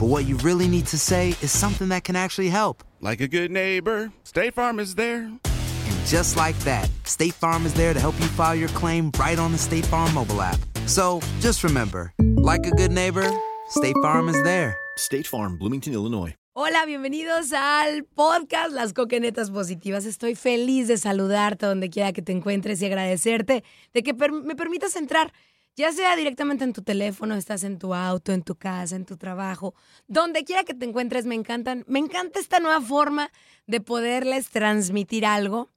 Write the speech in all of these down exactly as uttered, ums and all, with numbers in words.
but what you really need to say is something that can actually help. Like a good neighbor, State Farm is there. And just like that, State Farm is there to help you file your claim right on the State Farm mobile app. So just remember, like a good neighbor, State Farm is there. State Farm, Bloomington, Illinois. Hola, bienvenidos al podcast Las Coquenetas Positivas. Estoy feliz de saludarte donde quiera que te encuentres y agradecerte de que per- me permitas entrar. Ya sea directamente en tu teléfono, estás en tu auto, en tu casa, en tu trabajo, donde quiera que te encuentres, me encantan, me encanta esta nueva forma de poderles transmitir algo,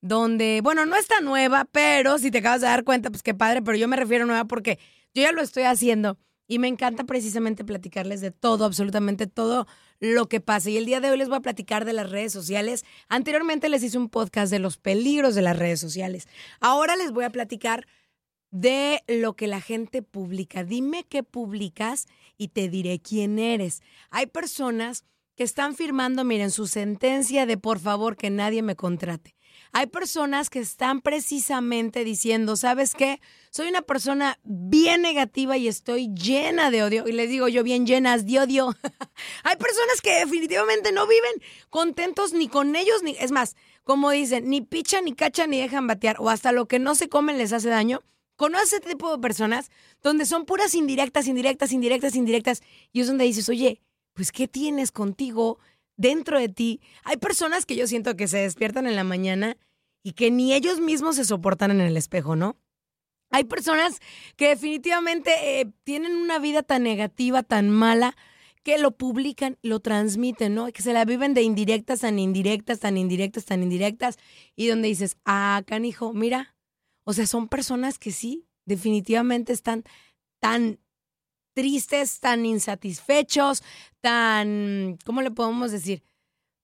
donde, bueno, no es tan nueva, pero si te acabas de dar cuenta, pues qué padre, pero yo me refiero nueva porque yo ya lo estoy haciendo y me encanta precisamente platicarles de todo, absolutamente todo lo que pasa. Y el día de hoy les voy a platicar de las redes sociales. Anteriormente les hice un podcast de los peligros de las redes sociales. Ahora les voy a platicar de lo que la gente publica. Dime qué publicas y te diré quién eres. Hay personas que están firmando, miren, su sentencia de por favor que nadie me contrate. Hay personas que están precisamente diciendo, ¿sabes qué? Soy una persona bien negativa y estoy llena de odio. Y les digo yo, bien llenas de odio. Hay personas que definitivamente no viven contentos ni con ellos, ni es más, como dicen, ni pichan, ni cachan, ni dejan batear. O hasta lo que no se comen les hace daño. Conoce este tipo de personas donde son puras indirectas, indirectas, indirectas, indirectas. Y es donde dices, oye, pues, ¿qué tienes contigo dentro de ti? Hay personas que yo siento que se despiertan en la mañana y que ni ellos mismos se soportan en el espejo, ¿no? Hay personas que definitivamente eh, tienen una vida tan negativa, tan mala, que lo publican, lo transmiten, ¿no? Que se la viven de indirectas, tan indirectas, tan indirectas, tan indirectas. Y donde dices, ah, canijo, mira. O sea, son personas que sí, definitivamente están tan tristes, tan insatisfechos, tan, ¿cómo le podemos decir?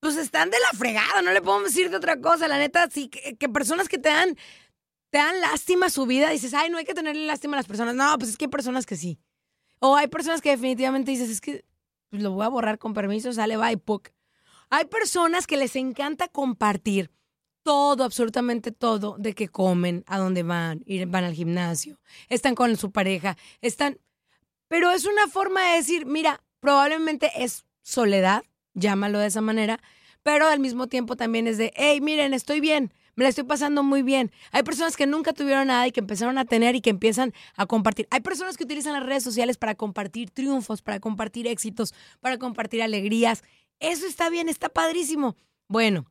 Pues están de la fregada, no le podemos decir de otra cosa. La neta, sí, que, que personas que te dan, te dan lástima su vida. Dices, ay, no hay que tenerle lástima a las personas. No, pues es que hay personas que sí. O hay personas que definitivamente dices, es que pues lo voy a borrar con permiso, sale, bye, puck. Hay personas que les encanta compartir todo, absolutamente todo, de que comen, a dónde van, ir, van al gimnasio, están con su pareja, están... Pero es una forma de decir, mira, probablemente es soledad, llámalo de esa manera, pero al mismo tiempo también es de, hey, miren, estoy bien, me la estoy pasando muy bien. Hay personas que nunca tuvieron nada y que empezaron a tener y que empiezan a compartir. Hay personas que utilizan las redes sociales para compartir triunfos, para compartir éxitos, para compartir alegrías. Eso está bien, está padrísimo. Bueno,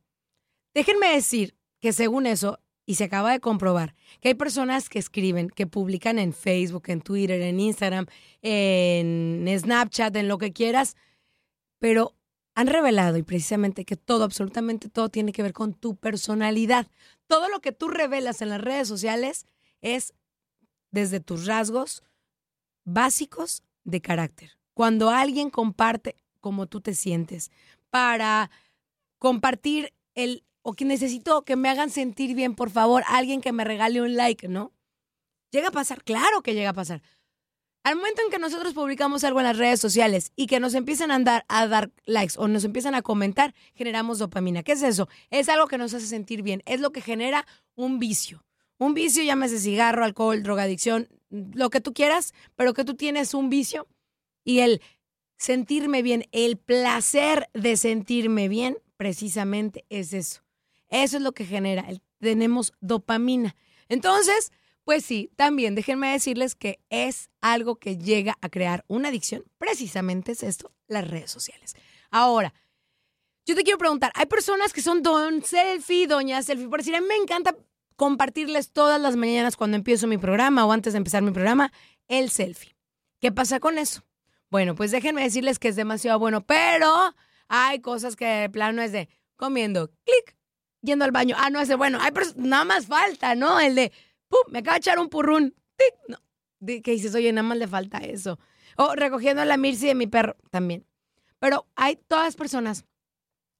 déjenme decir que según eso, y se acaba de comprobar, que hay personas que escriben, que publican en Facebook, en Twitter, en Instagram, en Snapchat, en lo que quieras, pero han revelado, y precisamente que todo, absolutamente todo, tiene que ver con tu personalidad. Todo lo que tú revelas en las redes sociales es desde tus rasgos básicos de carácter. Cuando alguien comparte cómo tú te sientes, para compartir el, o que necesito que me hagan sentir bien, por favor, alguien que me regale un like, ¿no? Llega a pasar, claro que llega a pasar. Al momento en que nosotros publicamos algo en las redes sociales y que nos empiezan a andar a dar likes o nos empiezan a comentar, generamos dopamina. ¿Qué es eso? Es algo que nos hace sentir bien. Es lo que genera un vicio. Un vicio, llámese cigarro, alcohol, drogadicción, lo que tú quieras, pero que tú tienes un vicio. Y el sentirme bien, el placer de sentirme bien, precisamente es eso. Eso es lo que genera. El, tenemos dopamina. Entonces, pues sí, también déjenme decirles que es algo que llega a crear una adicción. Precisamente es esto, las redes sociales. Ahora, yo te quiero preguntar, hay personas que son don selfie, doña selfie, por decir, a mí me encanta compartirles todas las mañanas cuando empiezo mi programa o antes de empezar mi programa, el selfie. ¿Qué pasa con eso? Bueno, pues déjenme decirles que es demasiado bueno, pero hay cosas que de plano es de comiendo, clic, yendo al baño. Ah, no, es de bueno, hay nada más falta, ¿no? El de ¡pum! Me acaba de echar un purrún. ¡Tic! No. Que dices, oye, nada más le falta eso. O recogiendo la Mirsi de mi perro también. Pero hay todas las personas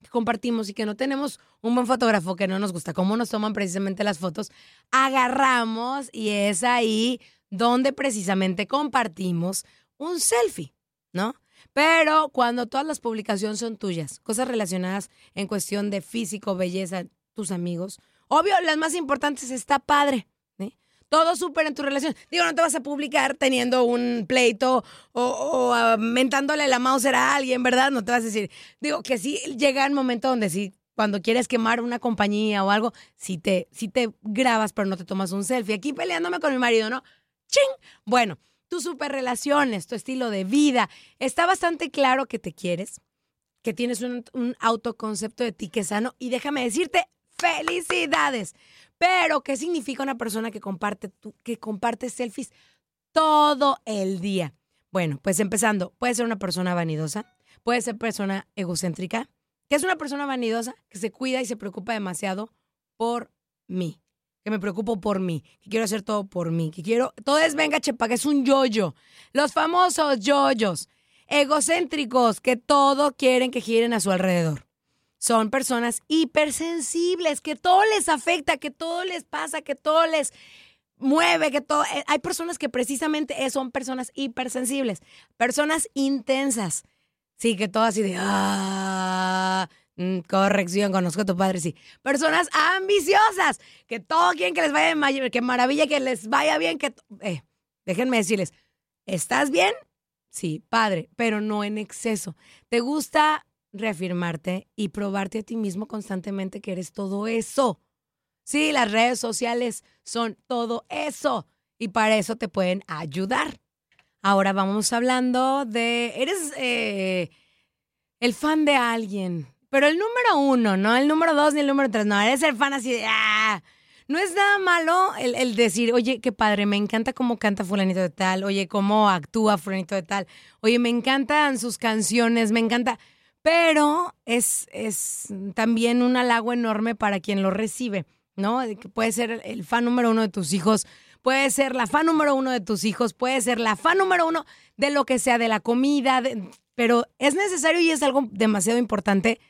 que compartimos y que no tenemos un buen fotógrafo, que no nos gusta cómo nos toman precisamente las fotos, agarramos y es ahí donde precisamente compartimos un selfie, ¿no? Pero cuando todas las publicaciones son tuyas, cosas relacionadas en cuestión de físico, belleza, tus amigos, obvio, las más importantes, está padre. Todo súper en tu relación. Digo, no te vas a publicar teniendo un pleito o, o uh, mentándole la Mauser a alguien, ¿verdad? No te vas a decir. Digo, que sí llega un momento donde sí, cuando quieres quemar una compañía o algo, sí te, sí te grabas, pero no te tomas un selfie. Aquí peleándome con mi marido, ¿no? ¡Ching! Bueno, tus súper relaciones, tu estilo de vida. Está bastante claro que te quieres, que tienes un, un autoconcepto de ti que es sano. Y déjame decirte, ¡felicidades! Pero, ¿qué significa una persona que comparte, tu, que comparte selfies todo el día? Bueno, pues empezando, puede ser una persona vanidosa, puede ser persona egocéntrica. ¿Qué es una persona vanidosa? Que se cuida y se preocupa demasiado por mí, que me preocupo por mí, que quiero hacer todo por mí, que quiero... Todo es venga, chepa, que es un yoyo. Los famosos yoyos, egocéntricos, que todo quieren que giren a su alrededor. Son personas hipersensibles, que todo les afecta, que todo les pasa, que todo les mueve, que todo... Hay personas que precisamente son personas hipersensibles, personas intensas. Sí, que todo así de... Ah, corrección, conozco a tu padre, sí. Personas ambiciosas, que todo quieren que les vaya bien, que maravilla, que les vaya bien, que... Eh, déjenme decirles, ¿estás bien? Sí, padre, pero no en exceso. ¿Te gusta...? Reafirmarte y probarte a ti mismo constantemente que eres todo eso. Sí, las redes sociales son todo eso y para eso te pueden ayudar. Ahora vamos hablando de, eres eh, el fan de alguien, pero el número uno, no el número dos ni el número tres, no, eres el fan así de, ¡ah! No es nada malo el, el decir, oye, qué padre, me encanta cómo canta fulanito de tal, oye, cómo actúa fulanito de tal, oye, me encantan sus canciones, me encanta... Pero es, es también un halago enorme para quien lo recibe, ¿no? Puede ser el fan número uno de tus hijos, puede ser la fan número uno de tus hijos, puede ser la fan número uno de lo que sea, de la comida, de, pero es necesario y es algo demasiado importante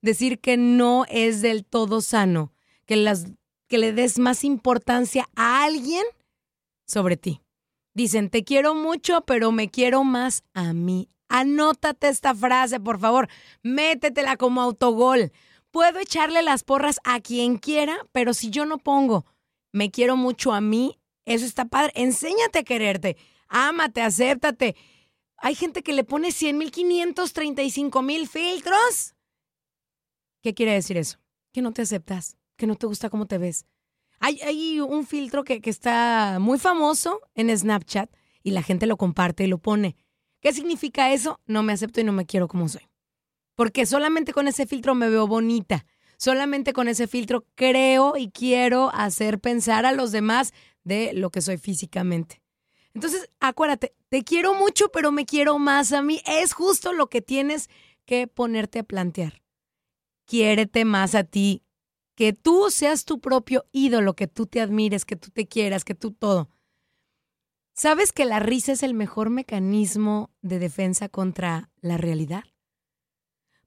decir que no es del todo sano, que, las, que le des más importancia a alguien sobre ti. Dicen, te quiero mucho, pero me quiero más a mí. Anótate esta frase, por favor, métetela como autogol. Puedo echarle las porras a quien quiera, pero si yo no pongo, me quiero mucho a mí, eso está padre. Enséñate a quererte, ámate, acéptate. Hay gente que le pone cien mil, quinientos, treinta y cinco mil filtros. ¿Qué quiere decir eso? Que no te aceptas, que no te gusta cómo te ves. Hay, hay un filtro que, que está muy famoso en Snapchat y la gente lo comparte y lo pone. ¿Qué significa eso? No me acepto y no me quiero como soy. Porque solamente con ese filtro me veo bonita. Solamente con ese filtro creo y quiero hacer pensar a los demás de lo que soy físicamente. Entonces, acuérdate, te quiero mucho, pero me quiero más a mí. Es justo lo que tienes que ponerte a plantear. Quiérete más a ti. Que tú seas tu propio ídolo, que tú te admires, que tú te quieras, que tú todo. ¿Sabes que la risa es el mejor mecanismo de defensa contra la realidad?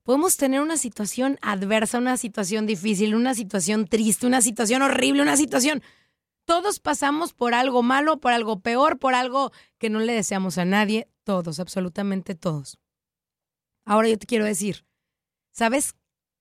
Podemos tener una situación adversa, una situación difícil, una situación triste, una situación horrible, una situación... Todos pasamos por algo malo, por algo peor, por algo que no le deseamos a nadie. Todos, absolutamente todos. Ahora yo te quiero decir, ¿sabes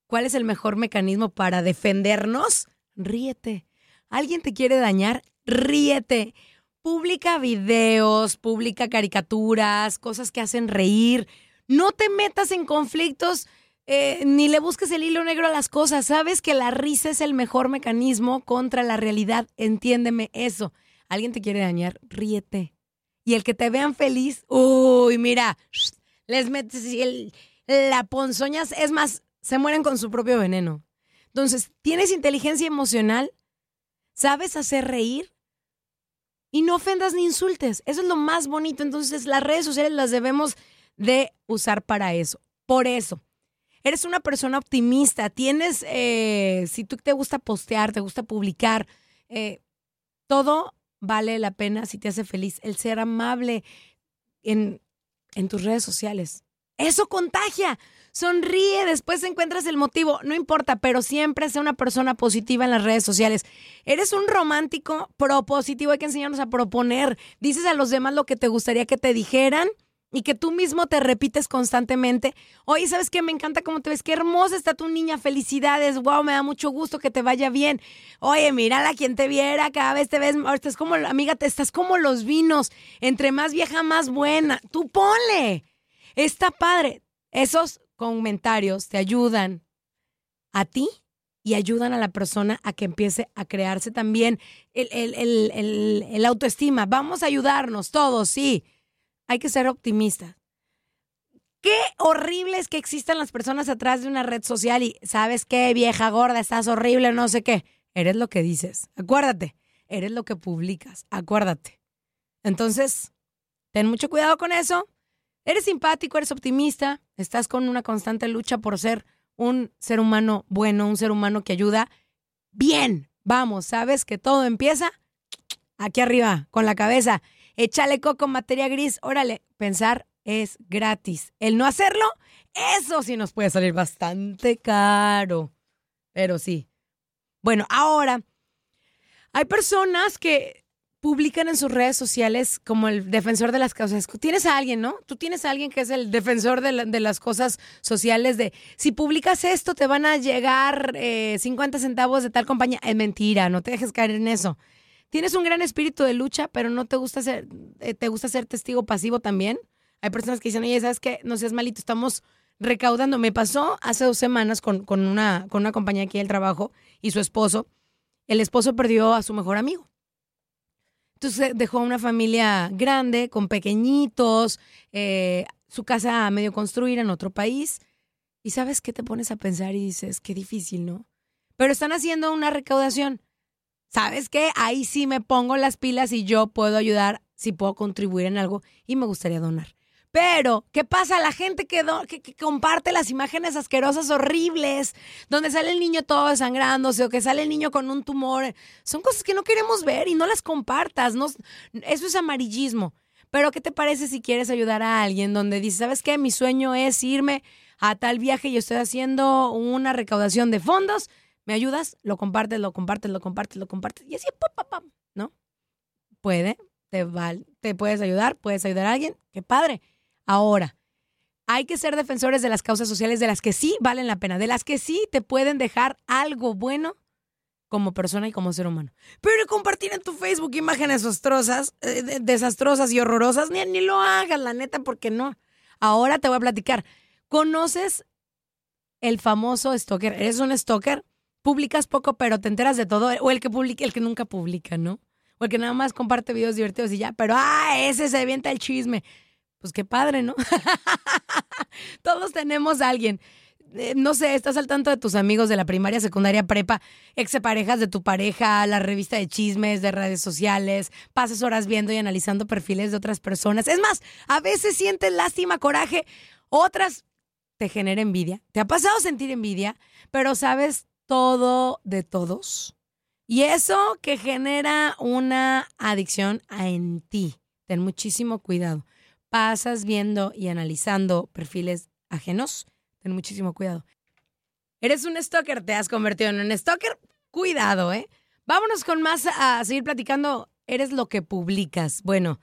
cuál es el mejor mecanismo para defendernos? Ríete. ¿Alguien te quiere dañar? Ríete. Publica videos, publica caricaturas, cosas que hacen reír. No te metas en conflictos, eh, ni le busques el hilo negro a las cosas. Sabes que la risa es el mejor mecanismo contra la realidad. Entiéndeme eso. ¿Alguien te quiere dañar? Ríete. Y el que te vean feliz, uy, mira, les metes el, la ponzoñas. Es más, se mueren con su propio veneno. Entonces, ¿tienes inteligencia emocional? ¿Sabes hacer reír? Y no ofendas ni insultes. Eso es lo más bonito. Entonces, las redes sociales las debemos de usar para eso. Por eso, eres una persona optimista. Tienes, eh, si tú te gusta postear, te gusta publicar, eh, todo vale la pena si te hace feliz. El ser amable en, en tus redes sociales. Eso contagia. Sonríe, después encuentras el motivo. No importa, pero siempre sé una persona positiva en las redes sociales. Eres un romántico propositivo. Hay que enseñarnos a proponer. Dices a los demás lo que te gustaría que te dijeran y que tú mismo te repites constantemente. Oye, ¿sabes qué? Me encanta cómo te ves. Qué hermosa está tu niña. Felicidades. Wow, me da mucho gusto que te vaya bien. Oye, mírala, quien te viera. Cada vez te ves. Estás como, amiga, te estás como los vinos. Entre más vieja, más buena. Tú ponle. Está padre. Esos comentarios te ayudan a ti y ayudan a la persona a que empiece a crearse también el, el, el, el, el autoestima. Vamos a ayudarnos todos, sí. Hay que ser optimistas. Qué horrible es que existan las personas atrás de una red social y ¿sabes qué, vieja gorda? Estás horrible, no sé qué. Eres lo que dices. Acuérdate. Eres lo que publicas. Acuérdate. Entonces, ten mucho cuidado con eso. Eres simpático, eres optimista, estás con una constante lucha por ser un ser humano bueno, un ser humano que ayuda. Bien, vamos, sabes que todo empieza aquí arriba, con la cabeza. Échale coco, materia gris, órale, pensar es gratis. El no hacerlo, eso sí nos puede salir bastante caro, pero sí. Bueno, ahora, hay personas que publican en sus redes sociales como el defensor de las causas. Tienes a alguien, ¿no? Tú tienes a alguien que es el defensor de, la, de las cosas sociales de si publicas esto te van a llegar eh, cincuenta centavos de tal compañía. Es mentira, no te dejes caer en eso. Tienes un gran espíritu de lucha, pero no te gusta ser, eh, te gusta ser testigo pasivo también. Hay personas que dicen, oye, ¿sabes qué? No seas malito, estamos recaudando. Me pasó hace dos semanas con, con, una, con una compañía aquí del trabajo y su esposo. El esposo perdió a su mejor amigo. Entonces dejó una familia grande, con pequeñitos, eh, su casa a medio construir en otro país. Y ¿sabes qué? Te pones a pensar y dices, qué difícil, ¿no? Pero están haciendo una recaudación. ¿Sabes qué? Ahí sí me pongo las pilas y yo puedo ayudar, si puedo contribuir en algo y me gustaría donar. Pero, ¿qué pasa? La gente que, do- que, que comparte las imágenes asquerosas, horribles, donde sale el niño todo desangrándose o que sale el niño con un tumor. Son cosas que no queremos ver y no las compartas. No, eso es amarillismo. Pero, ¿qué te parece si quieres ayudar a alguien donde dices, ¿sabes qué? Mi sueño es irme a tal viaje y estoy haciendo una recaudación de fondos. ¿Me ayudas? Lo compartes, lo compartes, lo compartes, lo compartes. Y así, pam, pam, pam, ¿no? Puede, te, val- te puedes ayudar, puedes ayudar a alguien. ¡Qué padre! Ahora, hay que ser defensores de las causas sociales, de las que sí valen la pena, de las que sí te pueden dejar algo bueno como persona y como ser humano. Pero compartir en tu Facebook imágenes ostrosas, eh, desastrosas y horrorosas, ni, ni lo hagas, la neta, porque no. Ahora te voy a platicar. ¿Conoces el famoso stalker? ¿Eres un stalker? Publicas poco, pero te enteras de todo. O el que publica, el que nunca publica, ¿no? O el que nada más comparte videos divertidos y ya, pero ¡ah! Ese se avienta el chisme. Pues qué padre, ¿no? Todos tenemos a alguien. Eh, no sé, estás al tanto de tus amigos de la primaria, secundaria, prepa, exparejas de tu pareja, la revista de chismes, de redes sociales, pasas horas viendo y analizando perfiles de otras personas. Es más, a veces sientes lástima, coraje, otras te genera envidia. ¿Te ha pasado sentir envidia? Pero sabes todo de todos. Y eso que genera una adicción en ti. Ten muchísimo cuidado. Pasas viendo y analizando perfiles ajenos, ten muchísimo cuidado. ¿Eres un stalker? ¿Te has convertido en un stalker? Cuidado, ¿eh? Vámonos con más a seguir platicando. Eres lo que publicas. Bueno,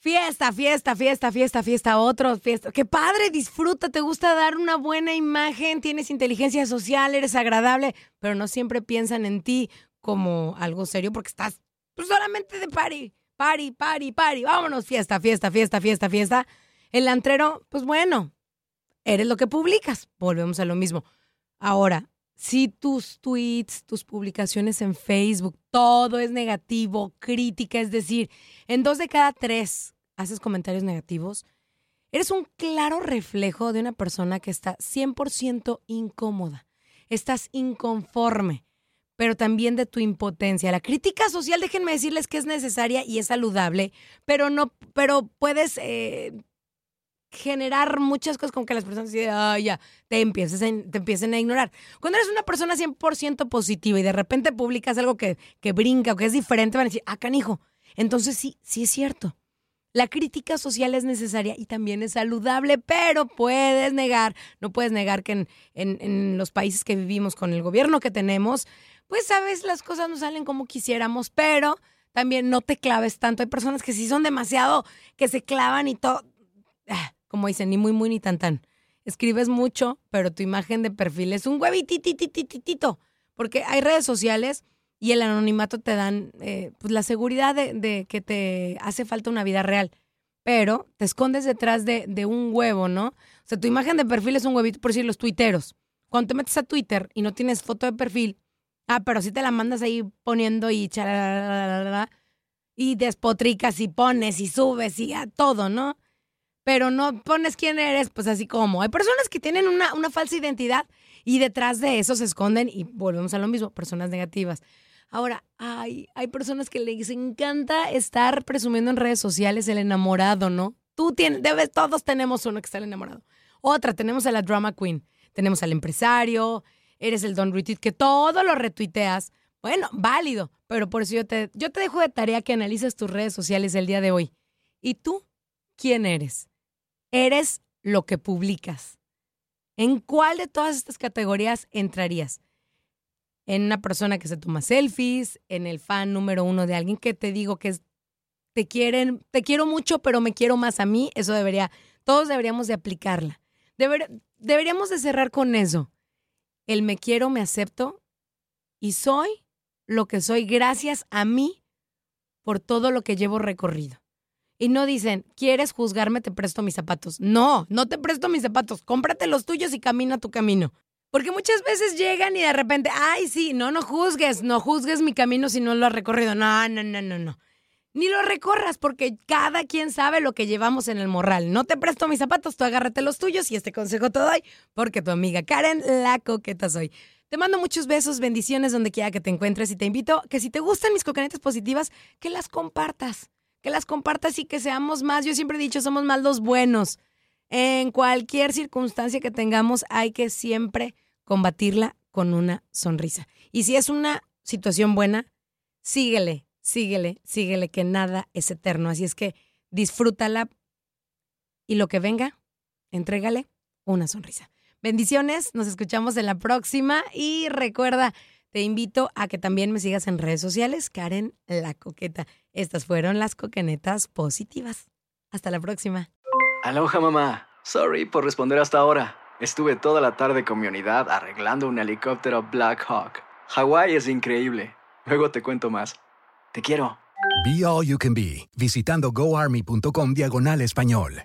fiesta, fiesta, fiesta, fiesta, fiesta, otro, fiesta. ¡Qué padre! Disfruta, te gusta dar una buena imagen, tienes inteligencia social, eres agradable, pero no siempre piensan en ti como algo serio porque estás pues, solamente de party, party, party, party. Vámonos, fiesta, fiesta, fiesta, fiesta, fiesta. El lantrero, pues bueno, eres lo que publicas. Volvemos a lo mismo. Ahora, si tus tweets, tus publicaciones en Facebook, todo es negativo, crítica, es decir, en dos de cada tres haces comentarios negativos, eres un claro reflejo de una persona que está cien por ciento incómoda, estás inconforme, pero también de tu impotencia. La crítica social, déjenme decirles que es necesaria y es saludable, pero no, pero puedes... Eh, generar muchas cosas como que las personas dicen, ah, ya, te empieces a, te empiecen a ignorar. Cuando eres una persona cien por ciento positiva y de repente publicas algo que, que brinca o que es diferente, van a decir, ah, canijo. Entonces sí, sí es cierto. La crítica social es necesaria y también es saludable, pero puedes negar, no puedes negar que en, en, en los países que vivimos con el gobierno que tenemos, pues a veces las cosas no salen como quisiéramos, pero también no te claves tanto. Hay personas que sí son demasiado, que se clavan y todo. Como dicen, ni muy, muy, ni tan, tan. Escribes mucho, pero tu imagen de perfil es un huevitititititito. Porque hay redes sociales y el anonimato te dan eh, pues la seguridad de, de que te hace falta una vida real. Pero te escondes detrás de, de un huevo, ¿no? O sea, tu imagen de perfil es un huevito, por decir, los tuiteros. Cuando te metes a Twitter y no tienes foto de perfil, ah, pero sí te la mandas ahí poniendo y charalala, y despotricas y pones y subes y a todo, ¿no? Pero no pones quién eres, pues así como. Hay personas que tienen una, una falsa identidad y detrás de eso se esconden y volvemos a lo mismo, personas negativas. Ahora, hay, hay personas que les encanta estar presumiendo en redes sociales el enamorado, ¿no? Tú tienes, debes, todos tenemos uno que está el enamorado. Otra, tenemos a la drama queen, tenemos al empresario, eres el don retweet, que todo lo retuiteas. Bueno, válido, pero por eso yo te, yo te dejo de tarea que analices tus redes sociales el día de hoy. ¿Y tú? ¿Quién eres? Eres lo que publicas. ¿En cuál de todas estas categorías entrarías? ¿En una persona que se toma selfies? ¿En el fan número uno de alguien que te digo que es, te quieren, te quiero mucho, pero me quiero más a mí? Eso debería, todos deberíamos de aplicarla. Deber, deberíamos de cerrar con eso. El me quiero, me acepto y soy lo que soy gracias a mí por todo lo que llevo recorrido. Y no dicen, ¿quieres juzgarme? Te presto mis zapatos. No, no te presto mis zapatos. Cómprate los tuyos y camina tu camino. Porque muchas veces llegan y de repente, ay, sí, no, no juzgues, no juzgues mi camino si no lo has recorrido. No, no, no, no, no. Ni lo recorras porque cada quien sabe lo que llevamos en el morral. No te presto mis zapatos, tú agárrate los tuyos y este consejo te doy porque tu amiga Karen La Coqueta soy. Te mando muchos besos, bendiciones donde quiera que te encuentres y te invito que si te gustan mis coquenetas positivas, que las compartas. Que las compartas y que seamos más. Yo siempre he dicho, somos más los buenos. En cualquier circunstancia que tengamos, hay que siempre combatirla con una sonrisa. Y si es una situación buena, síguele, síguele, síguele, que nada es eterno. Así es que disfrútala y lo que venga, entrégale una sonrisa. Bendiciones, nos escuchamos en la próxima y recuerda... Te invito a que también me sigas en redes sociales, Karen La Coqueta. Estas fueron las coquenetas positivas. Hasta la próxima. Aloha, mamá. Sorry por responder hasta ahora. Estuve toda la tarde con mi unidad arreglando un helicóptero Black Hawk. Hawái es increíble. Luego te cuento más. Te quiero. Be All You Can Be. Visitando goarmy.com diagonal español.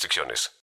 restricciones.